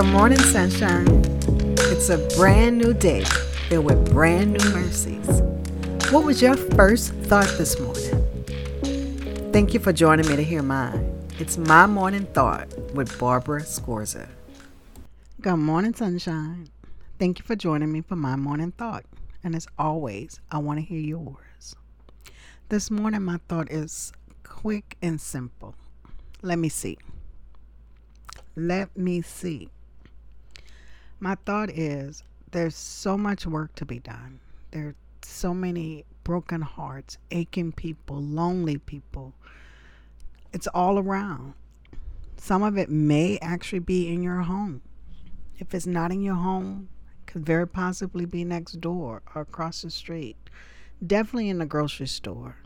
Good morning, sunshine. It's a brand new day filled with brand new mercies. What was your first thought this morning? Thank you for joining me to hear mine. It's My Morning Thought with Barbara Scorza. Good morning, sunshine. Thank you for joining me for My Morning Thought. And as always, I want to hear yours. This morning, my thought is quick and simple. Let me see. My thought is there's so much work to be done. There are so many broken hearts, aching people, lonely people. It's all around. Some of it may actually be in your home. If it's not in your home, it could very possibly be next door or across the street. Definitely in the grocery store.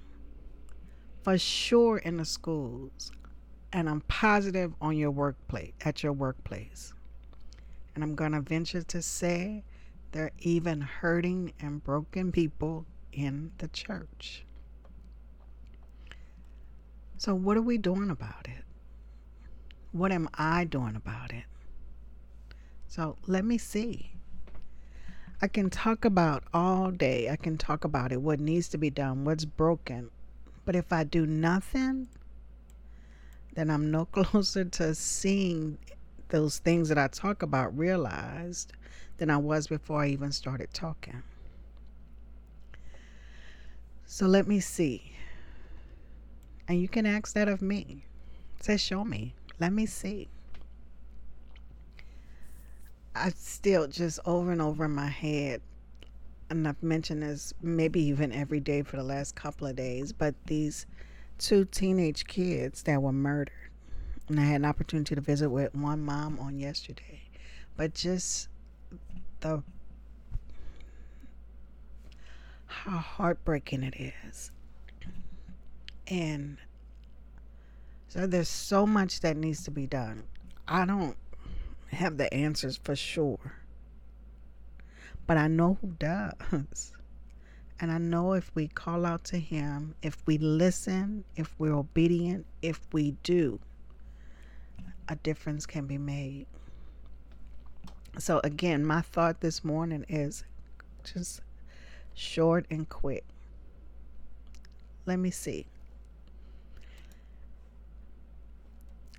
For sure in the schools. And I'm positive on your workplace, at your workplace. And I'm going to venture to say there are even hurting and broken people in the church. So what are we doing about it? What am I doing about it? So let me see. I can talk about all day. I can talk about it, what needs to be done, what's broken. But if I do nothing, then I'm no closer to seeing those things that I talk about realized than I was before I even started talking. So let me see. And you can ask that of me. Say, show me. Let me see. I still just over and over in my head, and I've mentioned this maybe even every day for the last couple of days, but these two teenage kids that were murdered. And I had an opportunity to visit with one mom on yesterday. But just how heartbreaking it is. And so there's so much that needs to be done. I don't have the answers for sure. But I know who does. And I know if we call out to him, if we listen, if we're obedient, if we do, a difference can be made. So again, my thought this morning is just short and quick. Let me see.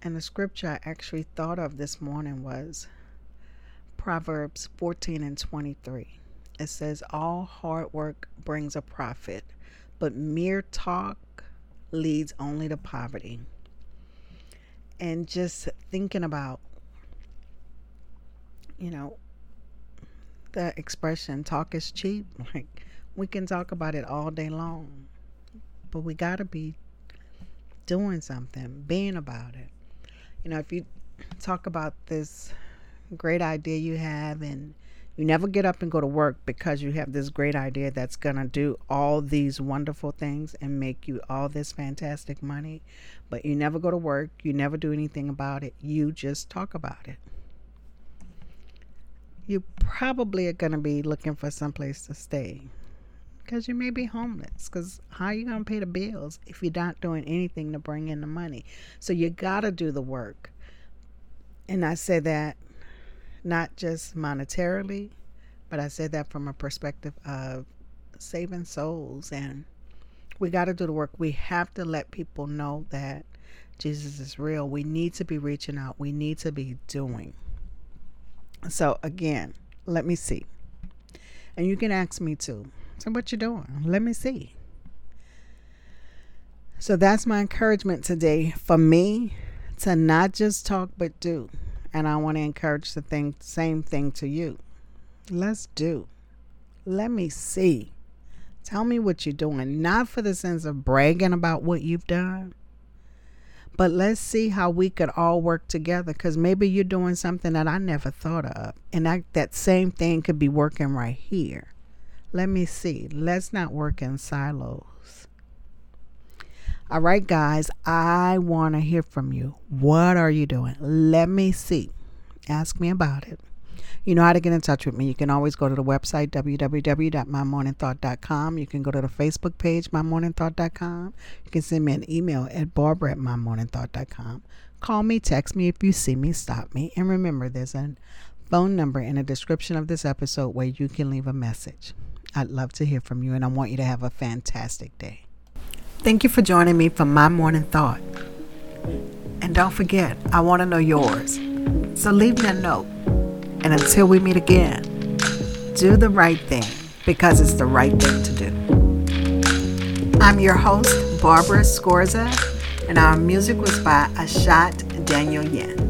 And the scripture I actually thought of this morning was Proverbs 14:23. It says, all hard work brings a profit, but mere talk leads only to poverty. And just thinking about, the expression, talk is cheap. Like, we can talk about it all day long, but we got to be doing something, being about it. If you talk about this great idea you have and you never get up and go to work because you have this great idea that's going to do all these wonderful things and make you all this fantastic money. But you never go to work. You never do anything about it. You just talk about it. You probably are going to be looking for someplace to stay because you may be homeless. Because how are you going to pay the bills if you're not doing anything to bring in the money? So you got to do the work. And I say that not just monetarily, but I said that from a perspective of saving souls. And we got to do the work. We have to let people know that Jesus is real. We need to be reaching out. We need to be doing. So again, let me see. And you can ask me too. So what you doing? Let me see. So that's my encouragement today for me to not just talk, but do. And I want to encourage the same thing to you. Let's do. Let me see. Tell me what you're doing. Not for the sense of bragging about what you've done. But let's see how we could all work together. Because maybe you're doing something that I never thought of. And that same thing could be working right here. Let me see. Let's not work in silos. All right, guys, I want to hear from you. What are you doing? Let me see. Ask me about it. You know how to get in touch with me. You can always go to the website, www.mymorningthought.com. You can go to the Facebook page, mymorningthought.com. You can send me an email at barbara@mymorningthought.com. Call me, text me if you see me, stop me. And remember, there's a phone number in the description of this episode where you can leave a message. I'd love to hear from you, and I want you to have a fantastic day. Thank you for joining me for My Morning Thought. And don't forget, I want to know yours. So leave me a note. And until we meet again, do the right thing because it's the right thing to do. I'm your host, Barbara Scorza, and our music was by Ashat Daniel Yen.